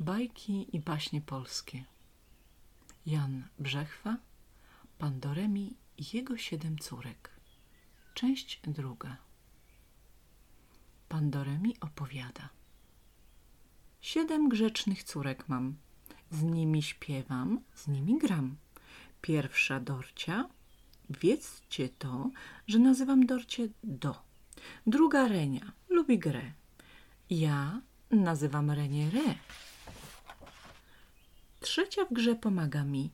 Bajki i baśnie polskie. Jan Brzechwa, Pan Doremi i jego 7 córek. Część 2. Pan Doremi opowiada. 7 grzecznych córek mam. Z nimi śpiewam, z nimi gram. Pierwsza Dorcia. Wiedzcie to, że nazywam Dorcię Do. Druga Renia. Lubi grę. Ja nazywam Renię Re. Trzecia w grze pomaga mi.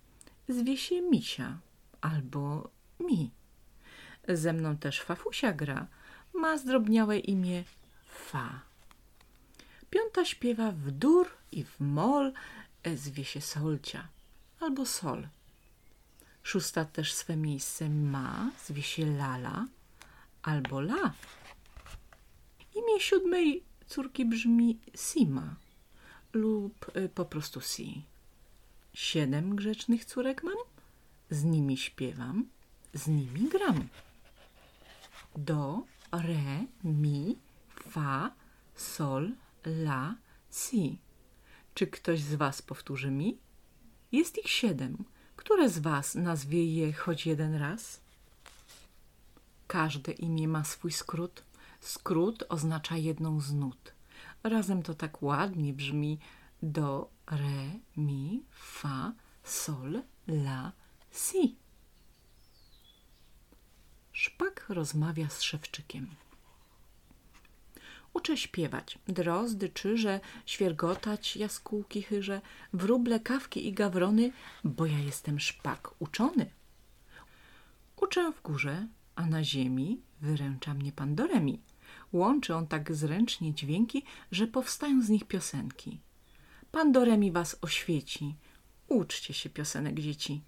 Zwie się Misia albo Mi. Ze mną też Fafusia gra. Ma zdrobniałe imię Fa. Piąta śpiewa w dur i w mol. Zwie się Solcia albo Sol. Szósta też swe miejsce ma. Zwie się Lala albo La. Imię 7 córki brzmi Sima lub po prostu Si. 7 grzecznych córek mam, z nimi śpiewam, z nimi gram. Do, Re, Mi, Fa, Sol, La, Si. Czy ktoś z was powtórzy mi? Jest ich 7. Które z was nazwie je choć jeden raz? Każde imię ma swój skrót. Skrót oznacza jedną z nut. Razem to tak ładnie brzmi do, re, mi, fa, sol, la, si. Szpak rozmawia z szewczykiem. Uczę śpiewać drozdy, czyże, świergotać jaskółki chyże, wróble, kawki i gawrony, bo ja jestem szpak uczony. Uczę w górze, a na ziemi wyręcza mnie Pan Doremi. Łączy on tak zręcznie dźwięki, że powstają z nich piosenki. Pan Doremi was oświeci. Uczcie się piosenek dzieci.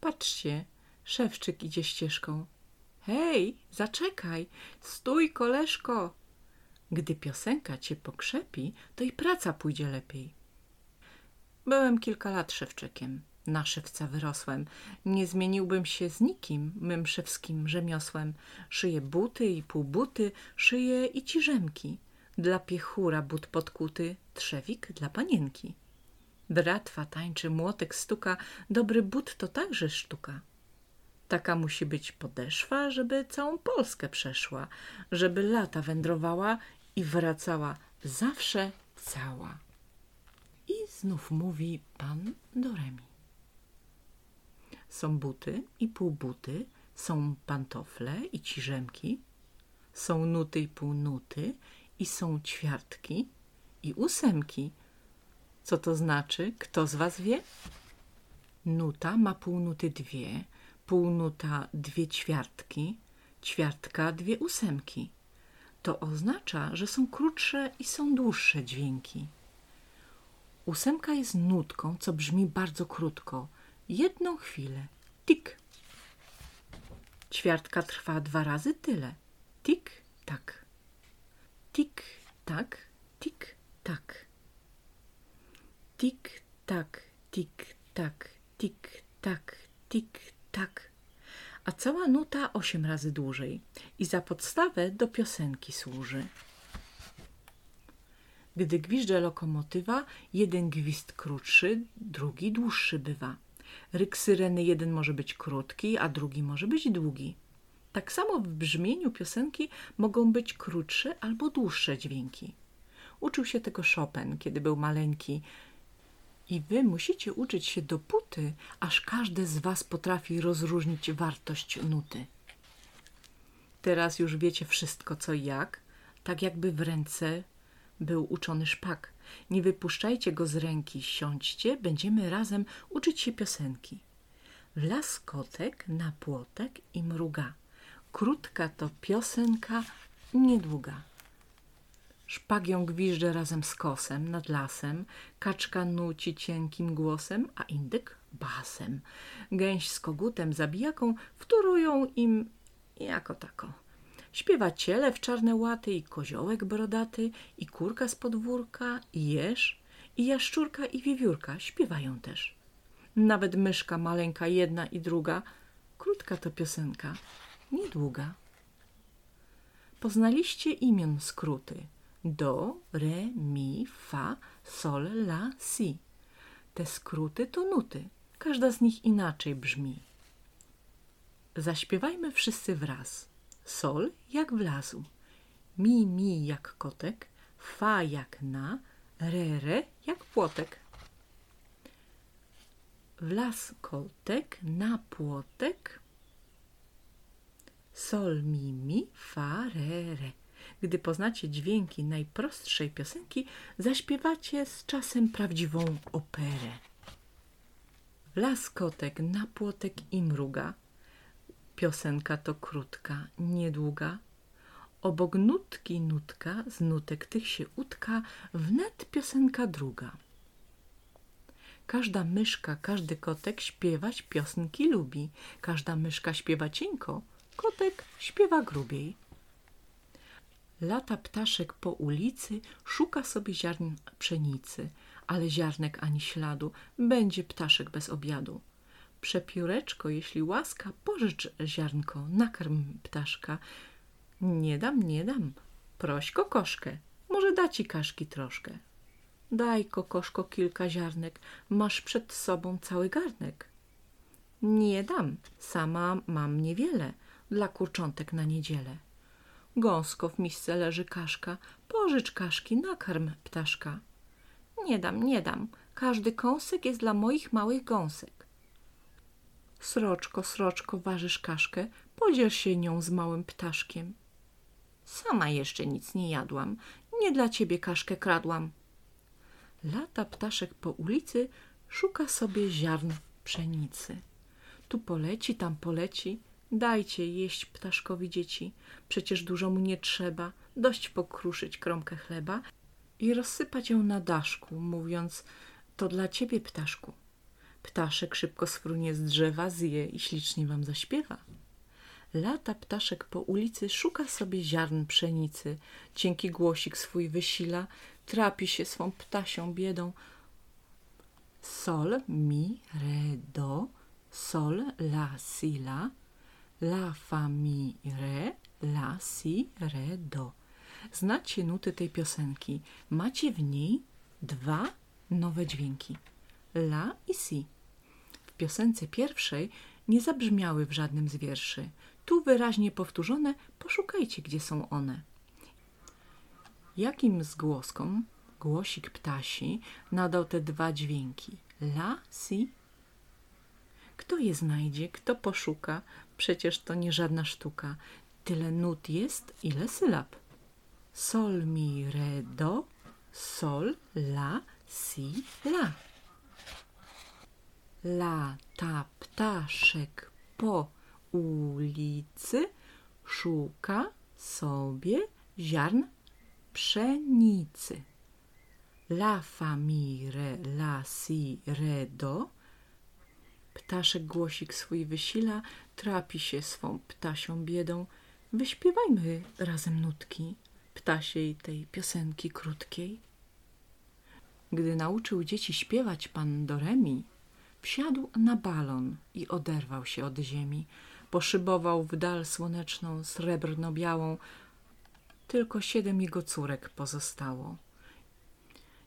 Patrzcie, szewczyk idzie ścieżką. Hej, zaczekaj, stój koleżko. Gdy piosenka cię pokrzepi, to i praca pójdzie lepiej. Byłem kilka lat szewczykiem. Na szewca wyrosłem. Nie zmieniłbym się z nikim mym szewskim rzemiosłem. Szyję buty i półbuty, szyję i ciżemki. Dla piechura but podkuty, trzewik dla panienki. Dratwa tańczy, młotek stuka, dobry but to także sztuka. Taka musi być podeszwa, żeby całą Polskę przeszła, żeby lata wędrowała i wracała zawsze cała. I znów mówi Pan Doremi. Są buty i półbuty, są pantofle i ciżemki, są nuty i półnuty i są ćwiartki i ósemki. Co to znaczy? Kto z was wie? Nuta ma półnuty 2, półnuta 2 ćwiartki, ćwiartka 2 ósemki. To oznacza, że są krótsze i są dłuższe dźwięki. Ósemka jest nutką, co brzmi bardzo krótko. Jedną chwilę. Tik. Ćwiartka trwa 2 razy tyle. Tik, tak. Tik, tak, tik, tak. Tik, tak, tik, tak, tik, tak, tik, tak. A cała nuta 8 razy dłużej i za podstawę do piosenki służy. Gdy gwizdże lokomotywa, jeden gwizd krótszy, drugi dłuższy bywa. Ryk syreny jeden może być krótki, a drugi może być długi. Tak samo w brzmieniu piosenki mogą być krótsze albo dłuższe dźwięki. Uczył się tego Chopin, kiedy był maleńki. I wy musicie uczyć się dopóty, aż każdy z was potrafi rozróżnić wartość nuty. Teraz już wiecie wszystko co i jak, tak jakby w ręce był uczony szpak. Nie wypuszczajcie go z ręki, siądźcie, będziemy razem uczyć się piosenki. Wlazł kotek na płotek i mruga. Krótka to piosenka, niedługa. Szpak ją gwizdże razem z kosem nad lasem, kaczka nuci cienkim głosem, a indyk basem. Gęś z kogutem zabijaką wtórują im jako tako. Śpiewa ciele w czarne łaty i koziołek brodaty, i kurka z podwórka, i jeż, i jaszczurka, i wiewiórka śpiewają też. Nawet myszka maleńka jedna i druga, krótka to piosenka, niedługa. Poznaliście imion skróty, do, re, mi, fa, sol, la, si. Te skróty to nuty. Każda z nich inaczej brzmi. Zaśpiewajmy wszyscy wraz. Sol jak wlazł. Mi, mi jak kotek. Fa jak na. Re, re jak płotek. Wlazł kotek na płotek. Sol, mi, mi, fa, re, re. Gdy poznacie dźwięki najprostszej piosenki, zaśpiewacie z czasem prawdziwą operę. Wlazł kotek na płotek i mruga. Piosenka to krótka, niedługa. Obok nutki nutka, z nutek tych się utka, wnet piosenka druga. Każda myszka, każdy kotek śpiewać piosenki lubi. Każda myszka śpiewa cienko, kotek śpiewa grubiej. Lata ptaszek po ulicy, szuka sobie ziarn pszenicy, ale ziarnek ani śladu, będzie ptaszek bez obiadu. Przepióreczko, jeśli łaska, pożycz ziarnko, nakarm ptaszka. Nie dam, nie dam, proś kokoszkę, może da ci kaszki troszkę. Daj kokoszko kilka ziarnek, masz przed sobą cały garnek. Nie dam, sama mam niewiele, dla kurczątek na niedzielę. Gąsko w misce leży kaszka, pożycz kaszki, nakarm ptaszka. Nie dam, nie dam, każdy kąsek jest dla moich małych gąsek. Sroczko, sroczko, ważysz kaszkę, podziel się nią z małym ptaszkiem. Sama jeszcze nic nie jadłam, nie dla ciebie kaszkę kradłam. Lata ptaszek po ulicy, szuka sobie ziarn pszenicy. Tu poleci, tam poleci. Dajcie jeść ptaszkowi dzieci, przecież dużo mu nie trzeba, dość pokruszyć kromkę chleba i rozsypać ją na daszku, mówiąc, to dla ciebie ptaszku. Ptaszek szybko sfrunie z drzewa, zje i ślicznie wam zaśpiewa. Lata ptaszek po ulicy, szuka sobie ziarn pszenicy, cienki głosik swój wysila, trapi się swą ptasią biedą. Sol, mi, re, do, sol, la, si, la. La, fa, mi, re, la, si, re, do. Znacie nuty tej piosenki. Macie w niej dwa nowe dźwięki. La i si. W piosence pierwszej nie zabrzmiały w żadnym z wierszy. Tu wyraźnie powtórzone, poszukajcie, gdzie są one. Jakim zgłoskom głosik ptasi nadał te dwa dźwięki? La, si. Kto je znajdzie, kto poszuka? Przecież to nie żadna sztuka. Tyle nut jest, ile sylab. Sol, mi, re, do, sol, la, si, la. Lata ptaszek po ulicy, szuka sobie ziarn pszenicy. La, fa, mi, re, la, si, re, do. Ptaszek głosik swój wysila, trapi się swą ptasią biedą. Wyśpiewajmy razem nutki ptasiej tej piosenki krótkiej. Gdy nauczył dzieci śpiewać pan Doremi, wsiadł na balon i oderwał się od ziemi. Poszybował w dal słoneczną, srebrno-białą. Tylko 7 jego córek pozostało.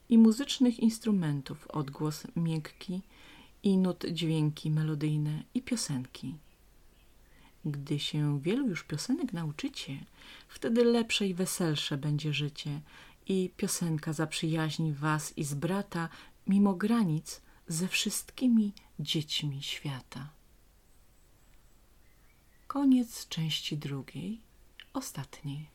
I muzycznych instrumentów odgłos miękki, i nut dźwięki melodyjne i piosenki. Gdy się wielu już piosenek nauczycie, wtedy lepsze i weselsze będzie życie i piosenka zaprzyjaźni was i z brata mimo granic ze wszystkimi dziećmi świata. Koniec części drugiej, ostatniej.